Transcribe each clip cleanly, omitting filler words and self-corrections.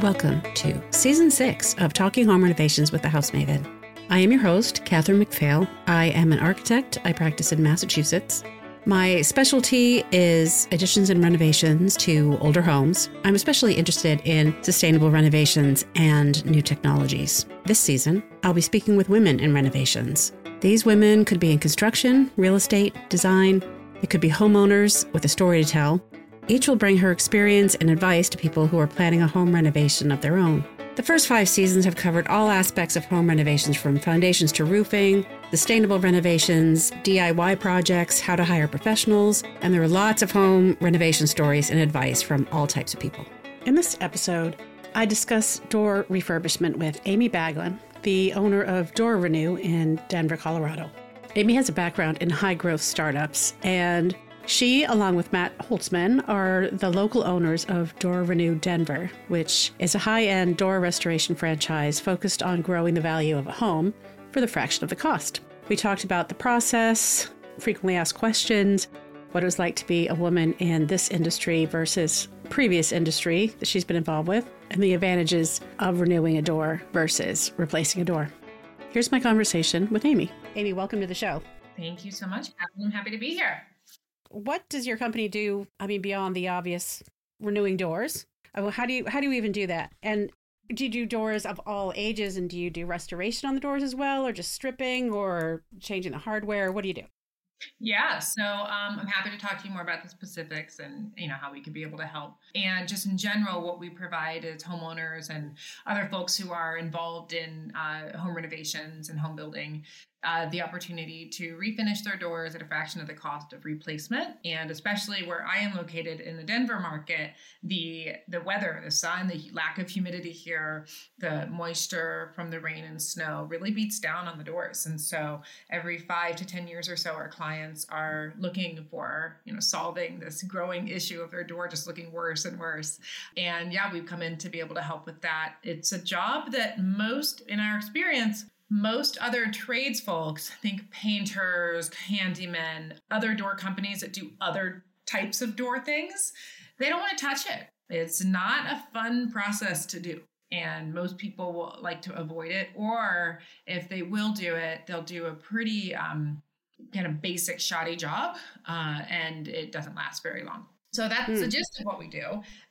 Welcome to Season 6 of Talking Home Renovations with the House Maven. I am your host, Catherine McPhail. I am an architect. I practice in Massachusetts. My specialty is additions and renovations to older homes. I'm especially interested in sustainable renovations and new technologies. This season, I'll be speaking with women in renovations. These women could be in construction, real estate, design. They could be homeowners with a story to tell. Each will bring her experience and advice to people who are planning a home renovation of their own. The first 5 seasons have covered all aspects of home renovations, from foundations to roofing, sustainable renovations, DIY projects, how to hire professionals, and there are lots of home renovation stories and advice from all types of people. In this episode, I discuss door refurbishment with Amy Baglan, the owner of Door Renew in Denver, Colorado. Amy has a background in high-growth startups, and she, along with Matt Holzmann, are the local owners of Door Renew Denver, which is a high-end door restoration franchise focused on growing the value of a home for the fraction of the cost. We talked about the process, frequently asked questions, what it was like to be a woman in this industry versus previous industry that she's been involved with, and the advantages of renewing a door versus replacing a door. Here's my conversation with Amy. Amy, welcome to the show. Thank you so much. I'm happy to be here. What does your company do? I mean, beyond the obvious renewing doors, how do you even do that? And do you do doors of all ages? And do you do restoration on the doors as well, or just stripping or changing the hardware? What do you do? Yeah. So I'm happy to talk to you more about the specifics and, you know, how we could be able to help. And just in general, what we provide is homeowners and other folks who are involved in home renovations and home building the opportunity to refinish their doors at a fraction of the cost of replacement. And especially where I am located in the Denver market, the weather, the sun, the lack of humidity here, the moisture from the rain and snow really beats down on the doors. And so every 5 to 10 years or so, our clients are looking for, you know, solving this growing issue of their door just looking worse and worse. And yeah, we've come in to be able to help with that. It's a job that most, in our experience, most other trades folks, think painters, handymen, other door companies that do other types of door things, they don't want to touch it. It's not a fun process to do. And most people will like to avoid it. Or if they will do it, they'll do a pretty kind of basic, shoddy job, and it doesn't last very long. So that's the gist of what we do.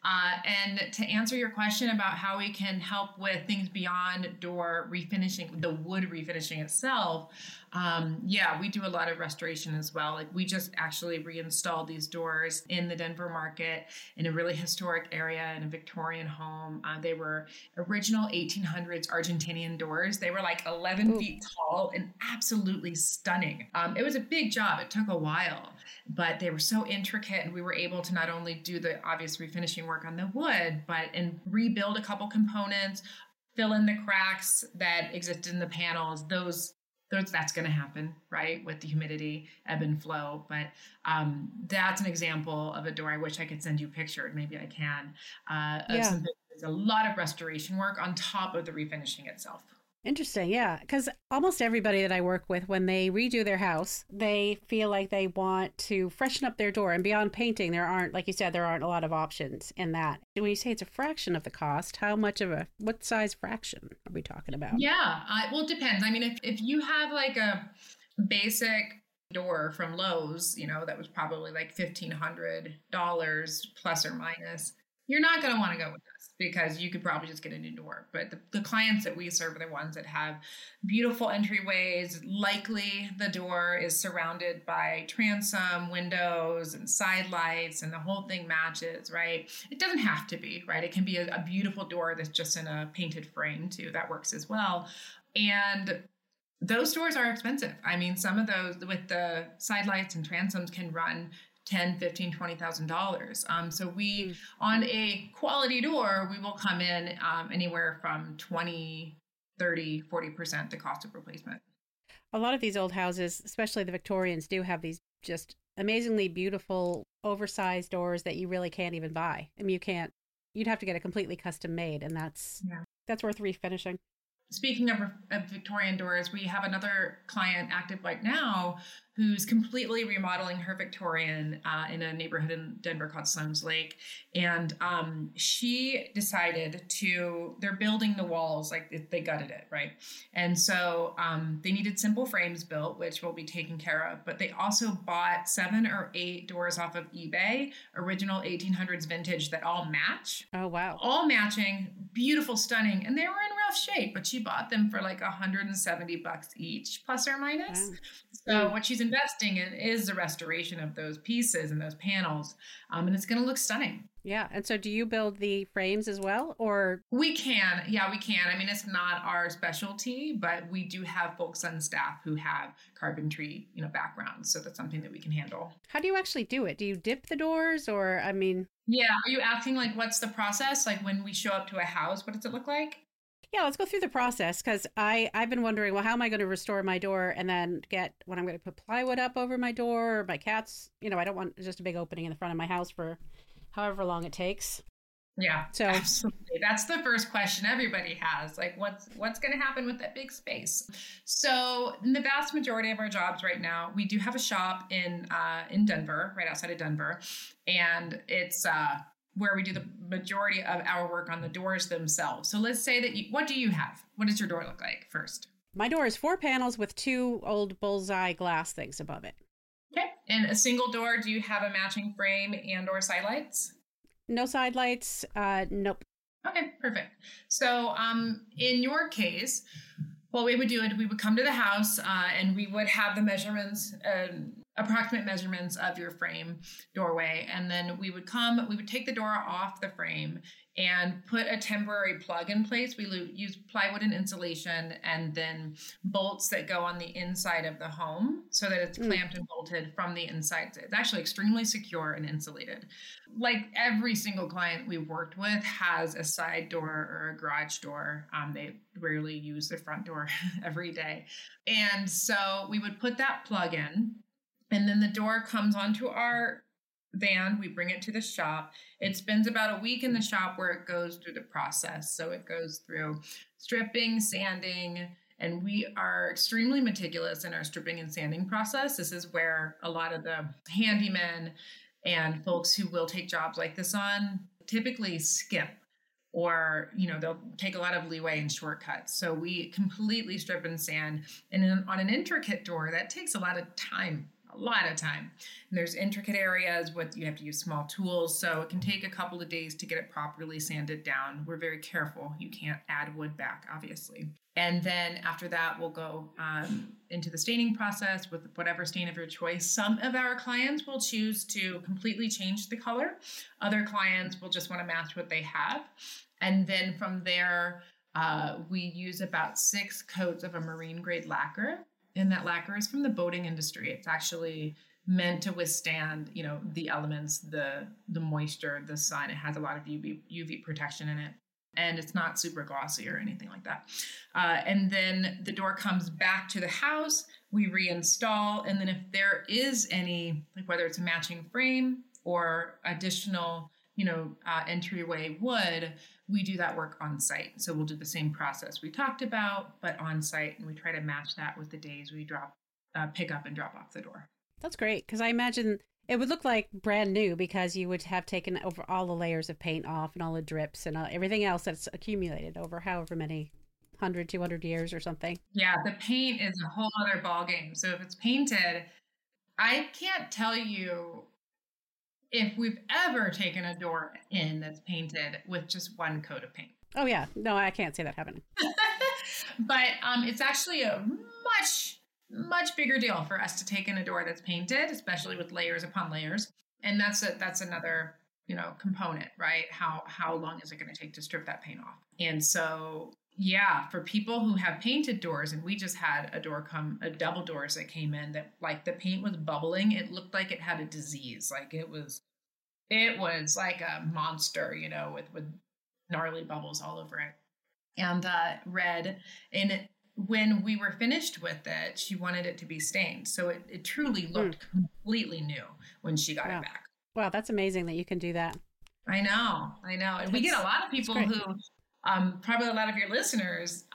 And to answer your question about how we can help with things beyond door refinishing, the wood refinishing itself, yeah, we do a lot of restoration as well. Like, we just actually reinstalled these doors in the Denver market in a really historic area in a Victorian home. They were original 1800s Argentinian doors. They were like 11 feet tall and absolutely stunning. It was a big job. It took a while, but they were so intricate, and we were able to not only do the obvious refinishing work on the wood, but rebuild a couple components, fill in the cracks that existed in the panels. That's going to happen, right, with the humidity, ebb and flow. But that's an example of a door. I wish I could send you a picture. Maybe I can. There's a lot of restoration work on top of the refinishing itself. Interesting. Yeah. Because almost everybody that I work with, when they redo their house, they feel like they want to freshen up their door. And beyond painting, there aren't a lot of options in that. And when you say it's a fraction of the cost, what size fraction are we talking about? Yeah. Well, it depends. I mean, if you have like a basic door from Lowe's, you know, that was probably like $1,500 plus or minus, you're not going to want to go with us because you could probably just get a new door. But the clients that we serve are the ones that have beautiful entryways. Likely the door is surrounded by transom windows and side lights, and the whole thing matches, right? It doesn't have to be, right? It can be a beautiful door that's just in a painted frame too. That works as well. And those doors are expensive. I mean, some of those with the side lights and transoms can run $10,000, $15,000, $20,000. So we, on a quality door, we will come in anywhere from 20%, 30%, 40% the cost of replacement. A lot of these old houses, especially the Victorians, do have these just amazingly beautiful, oversized doors that you really can't even buy. I mean, you'd have to get it completely custom made, and that's worth refinishing. Speaking of Victorian doors, we have another client active right now who's completely remodeling her Victorian in a neighborhood in Denver called Sloan's Lake. And she decided to, they're building the walls, like they gutted it, right? And so they needed simple frames built, which will be taken care of. But they also bought 7 or 8 doors off of eBay, original 1800s vintage that all match. Oh, wow. All matching, beautiful, stunning. And they were in rough shape, but she bought them for like $170 each, plus or minus. Wow. So what she's investing in is the restoration of those pieces and those panels, and it's going to look stunning. Yeah. And so do you build the frames as well, or? We can. Yeah, we can. I mean, it's not our specialty, but we do have folks on staff who have carpentry, backgrounds. So that's something that we can handle. How do you actually do it? Do you dip the doors or, I mean? Yeah. Are you asking like, what's the process? Like when we show up to a house, what does it look like? Yeah, let's go through the process, because I've been wondering, well, how am I going to restore my door and then get when I'm going to put plywood up over my door or my cats? I don't want just a big opening in the front of my house for however long it takes. Yeah, so absolutely. That's the first question everybody has. Like, what's going to happen with that big space? So in the vast majority of our jobs right now, we do have a shop in Denver, right outside of Denver. And it's... where we do the majority of our work on the doors themselves. So let's say that what do you have? What does your door look like first? My door is 4 panels with 2 old bullseye glass things above it. Okay. And a single door, do you have a matching frame and or side lights? No side lights. Nope. Okay, perfect. So in your case, what we would do is we would come to the house and we would have the measurements approximate measurements of your frame doorway. And then we would take the door off the frame and put a temporary plug in place. We use plywood and insulation and then bolts that go on the inside of the home so that it's clamped and bolted from the inside. It's actually extremely secure and insulated. Like every single client we've worked with has a side door or a garage door. They rarely use the front door every day. And so we would put that plug in. And then the door comes onto our van. We bring it to the shop. It spends about a week in the shop where it goes through the process. So it goes through stripping, sanding, and we are extremely meticulous in our stripping and sanding process. This is where a lot of the handymen and folks who will take jobs like this on typically skip. Or, they'll take a lot of leeway and shortcuts. So we completely strip and sand. And on an intricate door, that takes a lot of time. And there's intricate areas with you have to use small tools. So it can take a couple of days to get it properly sanded down. We're very careful. You can't add wood back, obviously. And then after that, we'll go into the staining process with whatever stain of your choice. Some of our clients will choose to completely change the color. Other clients will just want to match what they have. And then from there, we use about 6 coats of a marine grade lacquer. And that lacquer is from the boating industry. It's actually meant to withstand, the elements, the moisture, the sun. It has a lot of UV protection in it. And it's not super glossy or anything like that. And then the door comes back to the house. We reinstall. And then if there is any, like whether it's a matching frame or additional, entryway wood, we do that work on site. So we'll do the same process we talked about, but on site. And we try to match that with the days we pick up and drop off the door. That's great. Because I imagine it would look like brand new because you would have taken over all the layers of paint off and all the drips and everything else that's accumulated over however many 100, 200 years or something. Yeah, the paint is a whole other ballgame. So if it's painted, I can't tell you if we've ever taken a door in that's painted with just one coat of paint. Oh, yeah. No, I can't say that happening. But it's actually a much bigger deal for us to take in a door that's painted, especially with layers upon layers. And that's another, component, right? How long is it going to take to strip that paint off? And so, yeah, for people who have painted doors, and we just had a double doors that came in that like the paint was bubbling. It looked like it had a disease. Like it was like a monster, with gnarly bubbles all over it and red. And when we were finished with it, she wanted it to be stained. So it truly looked completely new when she got it back. Wow, that's amazing that you can do that. I know. And we get a lot of people who probably a lot of your listeners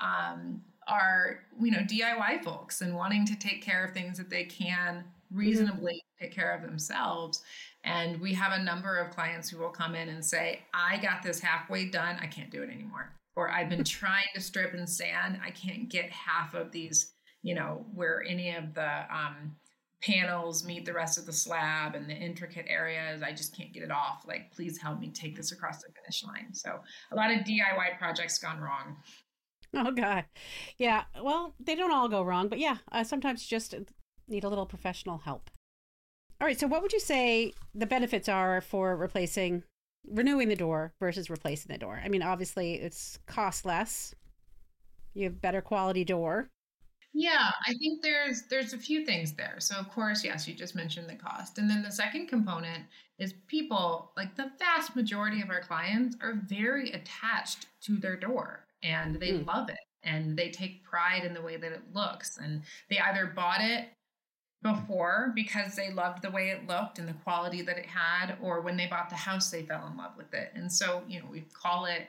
are, you know, DIY folks and wanting to take care of things that they can reasonably take care of themselves. And we have a number of clients who will come in and say, I got this halfway done. I can't do it anymore. Or I've been trying to strip and sand. I can't get half of these, you know, where any of the panels meet the rest of the slab and the intricate areas. I just can't get it off. Like, please help me take this across the finish line. So a lot of DIY projects gone wrong. Oh, God. Yeah. Well, they don't all go wrong, but yeah, sometimes just need a little professional help. All right. So what would you say the benefits are for renewing the door versus replacing the door? I mean, obviously it's cost less. You have better quality door. Yeah, I think there's a few things there. So of course, yes, you just mentioned the cost. And then the second component is people, like the vast majority of our clients are very attached to their door and they love it and they take pride in the way that it looks. And they either bought it before because they loved the way it looked and the quality that it had, or when they bought the house, they fell in love with it. And so, you know, we call it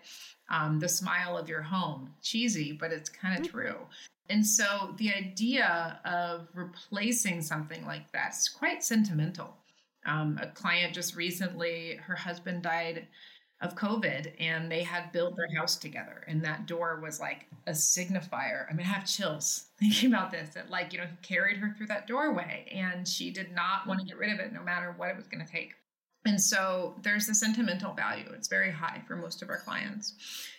the smile of your home. Cheesy, but it's kind of true. And so the idea of replacing something like that's quite sentimental. A client just recently, her husband died of COVID and they had built their house together. And that door was like a signifier. I mean, I have chills thinking about this, that like, you know, he carried her through that doorway and she did not want to get rid of it no matter what it was going to take. And so there's the sentimental value. It's very high for most of our clients.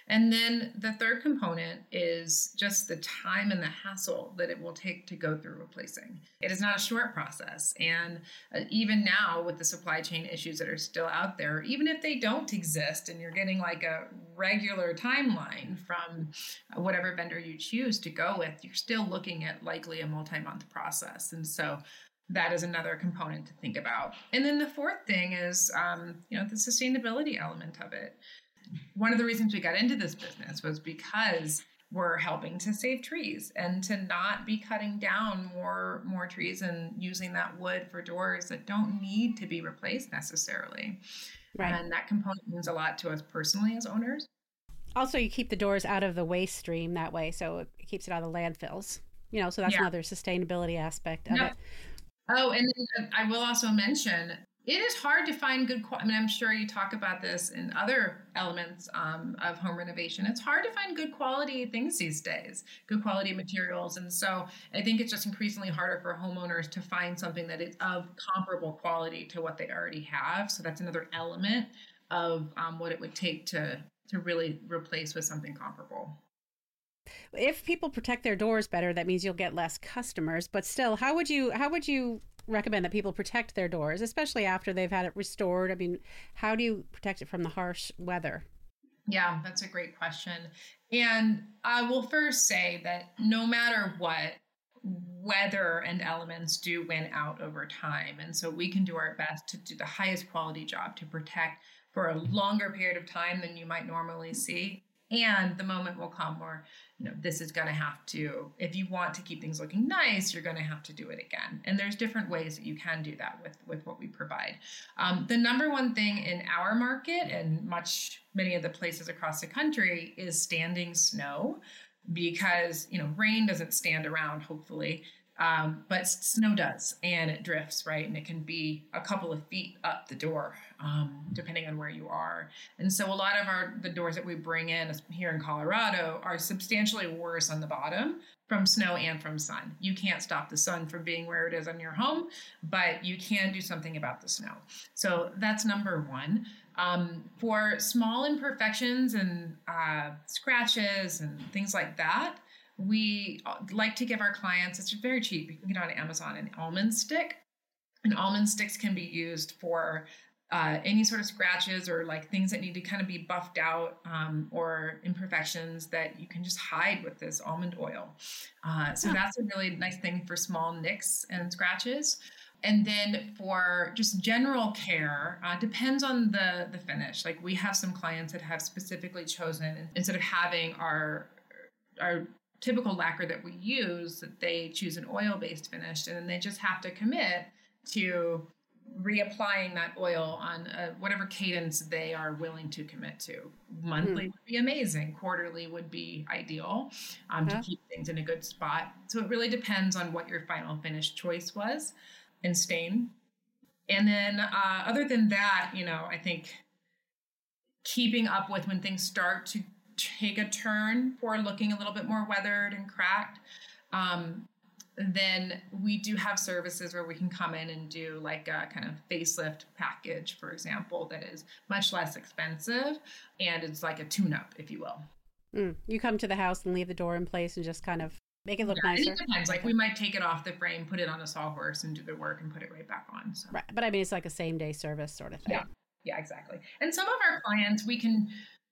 And then the third component is just the time and the hassle that it will take to go through replacing. It is not a short process. And even now with the supply chain issues that are still out there, even if they don't exist and you're getting like a regular timeline from whatever vendor you choose to go with, you're still looking at likely a multi-month process. And so that is another component to think about. And then the fourth thing is, you know, the sustainability element of it. One of the reasons we got into this business was because we're helping to save trees and to not be cutting down more trees and using that wood for doors that don't need to be replaced necessarily. Right. And that component means a lot to us personally as owners. Also, you keep the doors out of the waste stream that way, so it keeps it out of the landfills. You know, so that's another sustainability aspect of it. Oh, and then I will also mention, it is hard to find good quality. I mean, I'm sure you talk about this in other elements of home renovation. It's hard to find good quality things these days, good quality materials. And so I think it's just increasingly harder for homeowners to find something that is of comparable quality to what they already have. So that's another element of what it would take to really replace with something comparable. If people protect their doors better, that means you'll get less customers. But still, how would you recommend that people protect their doors, especially after they've had it restored? I mean, how do you protect it from the harsh weather? Yeah, that's a great question. And I will first say that no matter what, weather and elements do win out over time. And so we can do our best to do the highest quality job to protect for a longer period of time than you might normally see. And the moment will come where, you know, this is going to have to, if you want to keep things looking nice, you're going to have to do it again. And there's different ways that you can do that with what we provide. The number one thing in our market and many of the places across the country is standing snow, because, you know, rain doesn't stand around, hopefully. But snow does, and it drifts, right? And it can be a couple of feet up the door, depending on where you are. And so a lot of the doors that we bring in here in Colorado are substantially worse on the bottom from snow and from sun. You can't stop the sun from being where it is on your home, but you can do something about the snow. So that's number one. For small imperfections and scratches and things like that, we like to give our clients, it's very cheap. You can get on Amazon an almond stick. And almond sticks can be used for any sort of scratches or like things that need to kind of be buffed out or imperfections that you can just hide with this almond oil. So that's a really nice thing for small nicks and scratches. And then for just general care, depends on the finish. Like we have some clients that have specifically chosen, instead of having our typical lacquer that we use, that they choose an oil-based finish, and then they just have to commit to reapplying that oil on whatever cadence they are willing to commit to. Monthly would be amazing. Quarterly would be ideal to keep things in a good spot. So it really depends on what your final finish choice was and stain. And then other than that, you know, I think keeping up with when things start to take a turn for looking a little bit more weathered and cracked, then we do have services where we can come in and do like a kind of facelift package, for example, that is much less expensive. And it's like a tune-up, if you will. You come to the house and leave the door in place and just kind of make it look nicer. It depends. Like we might take it off the frame, put it on a sawhorse and do the work and put it right back on. So. Right. But I mean, it's like a same day service sort of thing. Yeah. Yeah, exactly. And some of our clients,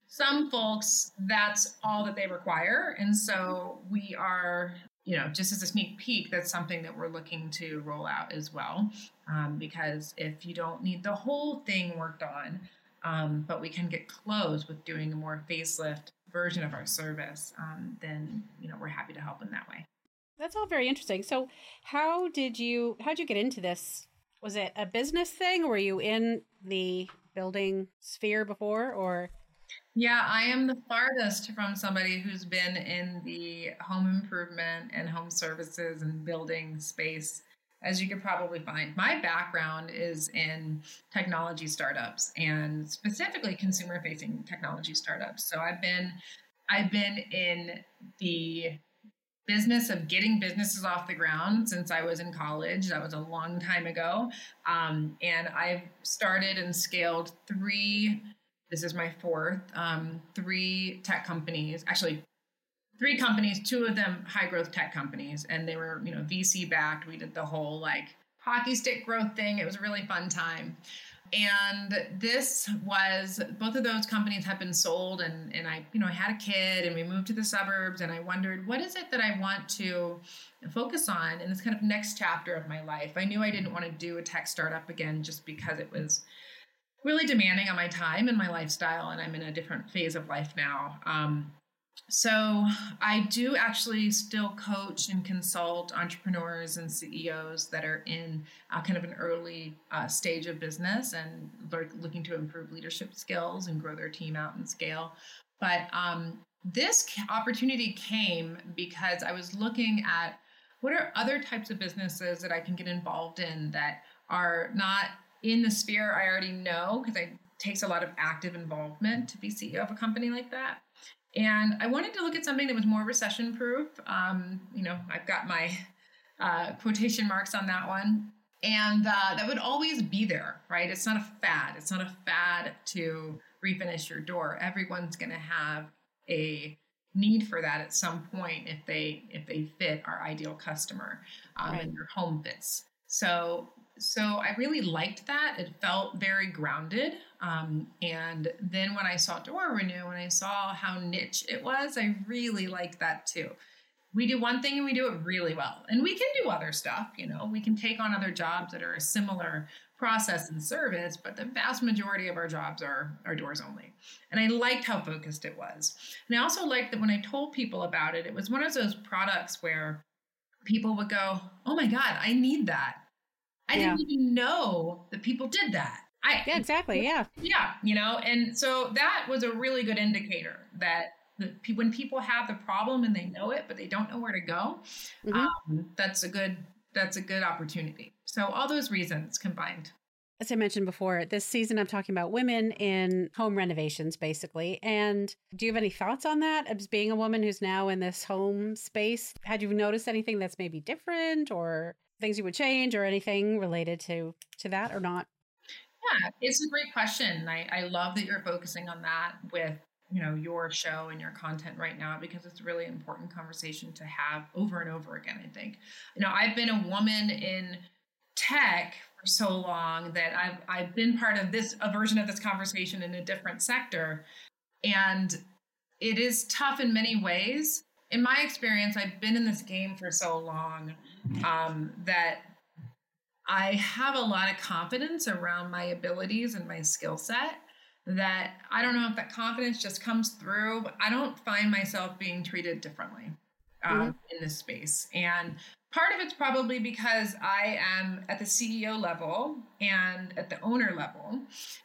some folks, that's all that they require. And so we are, you know, just as a sneak peek, that's something that we're looking to roll out as well. Because if you don't need the whole thing worked on, but we can get close with doing a more facelift version of our service, then, you know, we're happy to help in that way. That's all very interesting. So how'd you get into this? Was it a business thing? Were you in the building sphere before or? Yeah, I am the farthest from somebody who's been in the home improvement and home services and building space, as you could probably find. My background is in technology startups and specifically consumer-facing technology startups. So I've been in the business of getting businesses off the ground since I was in college. That was a long time ago. And I've started and scaled three tech companies, actually 3 companies, 2 of them high growth tech companies. And they were, you know, VC backed. We did the whole like hockey stick growth thing. It was a really fun time. And both of those companies have been sold and I, you know, I had a kid and we moved to the suburbs and I wondered, what is it that I want to focus on in this kind of next chapter of my life? I knew I didn't want to do a tech startup again, just because it was really demanding on my time and my lifestyle, and I'm in a different phase of life now. So I do actually still coach and consult entrepreneurs and CEOs that are in kind of an early stage of business and looking to improve leadership skills and grow their team out and scale. But this opportunity came because I was looking at what are other types of businesses that I can get involved in that are not in the sphere I already know, because it takes a lot of active involvement to be CEO of a company like that. And I wanted to look at something that was more recession-proof. You know, I've got my quotation marks on that one. And that would always be there, right? It's not a fad. It's not a fad to refinish your door. Everyone's going to have a need for that at some point if they fit our ideal customer and their home fits. So I really liked that. It felt very grounded. And then when I saw Door Renew and I saw how niche it was, I really liked that too. We do one thing and we do it really well. And we can do other stuff, you know, we can take on other jobs that are a similar process and service, but the vast majority of our jobs are doors only. And I liked how focused it was. And I also liked that when I told people about it, it was one of those products where people would go, "Oh my God, I need that. I didn't even know that people did that." Yeah, you know, and so that was a really good indicator that when people have the problem and they know it, but they don't know where to go, that's a good opportunity. So all those reasons combined. As I mentioned before, this season I'm talking about women in home renovations, basically. And do you have any thoughts on that? As being a woman who's now in this home space, had you noticed anything that's maybe different or things you would change or anything related to that or not? Yeah, it's a great question. I love that you're focusing on that with, you know, your show and your content right now, because it's a really important conversation to have over and over again, I think. You know, I've been a woman in tech for so long that I've been part of a version of this conversation in a different sector. And it is tough in many ways. In my experience, I've been in this game for so long that I have a lot of confidence around my abilities and my skill set, that I don't know if that confidence just comes through, but I don't find myself being treated differently in this space. And Part of it's probably because I am at the CEO level and at the owner level.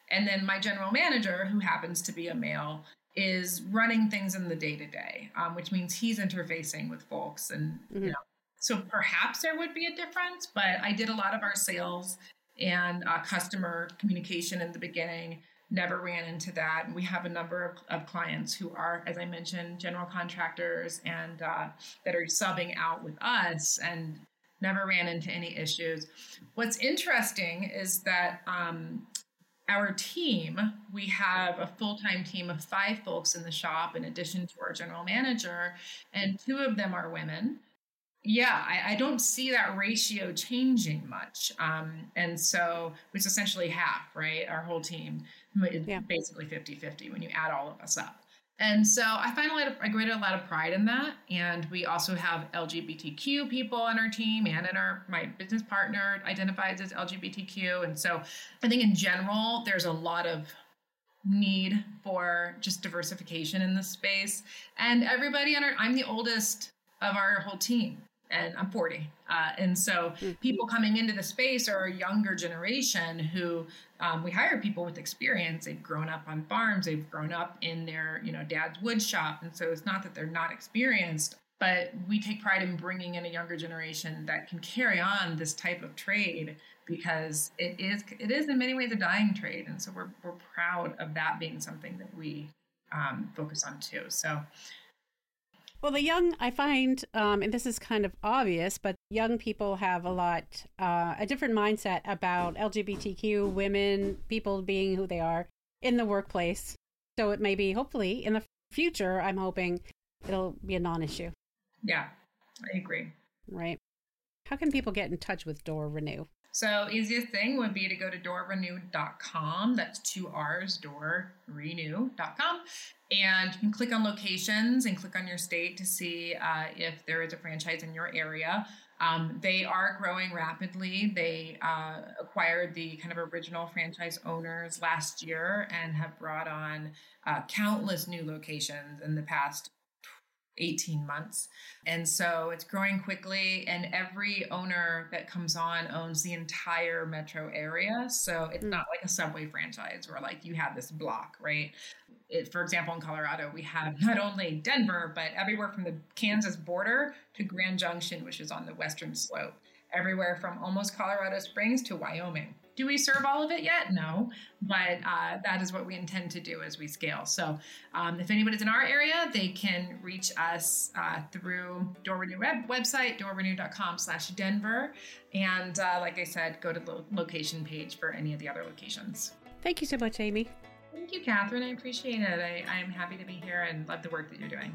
And then my general manager, who happens to be a male, is running things in the day-to-day, which means he's interfacing with folks. And, you know, so perhaps there would be a difference, but I did a lot of our sales and customer communication in the beginning, never ran into that. And we have a number of clients who are, as I mentioned, general contractors and that are subbing out with us and never ran into any issues. What's interesting is that our team, we have a full-time team of 5 folks in the shop in addition to our general manager, and 2 of them are women. Yeah, I don't see that ratio changing much. And so it's essentially half, right? Our whole team is basically 50-50 when you add all of us up. And so I find a lot of pride in that. And we also have LGBTQ people on our team, and in my business partner identifies as LGBTQ. And so I think in general, there's a lot of need for just diversification in this space. And everybody I'm the oldest of our whole team, and I'm 40. And so people coming into the space are a younger generation who we hire people with experience. They've grown up on farms. They've grown up in their, dad's wood shop. And so it's not that they're not experienced, but we take pride in bringing in a younger generation that can carry on this type of trade, because it is in many ways a dying trade. And so we're proud of that being something that we focus on too. So, well, the young, I find, and this is kind of obvious, but young people have a different mindset about LGBTQ women, people being who they are in the workplace. So it may be, hopefully, in the future, I'm hoping it'll be a non-issue. Yeah, I agree. Right. How can people get in touch with Door Renew? So easiest thing would be to go to doorrenew.com. That's 2 R's, doorrenew.com. And you can click on locations and click on your state to see if there is a franchise in your area. They are growing rapidly. They acquired the kind of original franchise owners last year and have brought on countless new locations in the past 18 months. And so it's growing quickly, and every owner that comes on owns the entire metro area. So it's not like a Subway franchise where like you have this block, right? For example, in Colorado, we have not only Denver, but everywhere from the Kansas border to Grand Junction, which is on the western slope, everywhere from almost Colorado Springs to Wyoming. Do we serve all of it yet? No, but that is what we intend to do as we scale. So if anybody's in our area, they can reach us through Door Renew website, doorrenew.com/Denver. And like I said, go to the location page for any of the other locations. Thank you so much, Amy. Thank you, Catherine. I appreciate it. I'm happy to be here and love the work that you're doing.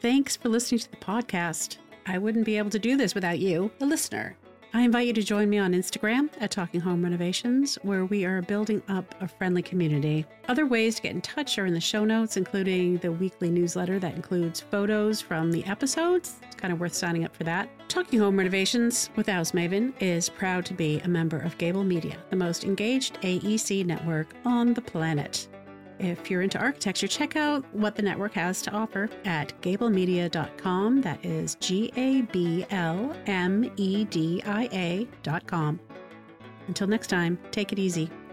Thanks for listening to the podcast. I wouldn't be able to do this without you, the listener. I invite you to join me on Instagram at Talking Home Renovations, where we are building up a friendly community. Other ways to get in touch are in the show notes, including the weekly newsletter that includes photos from the episodes. It's kind of worth signing up for that. Talking Home Renovations with House Maven is proud to be a member of Gable Media, the most engaged AEC network on the planet. If you're into architecture, check out what the network has to offer at GableMedia.com. That is GableMedia.com. Until next time, take it easy.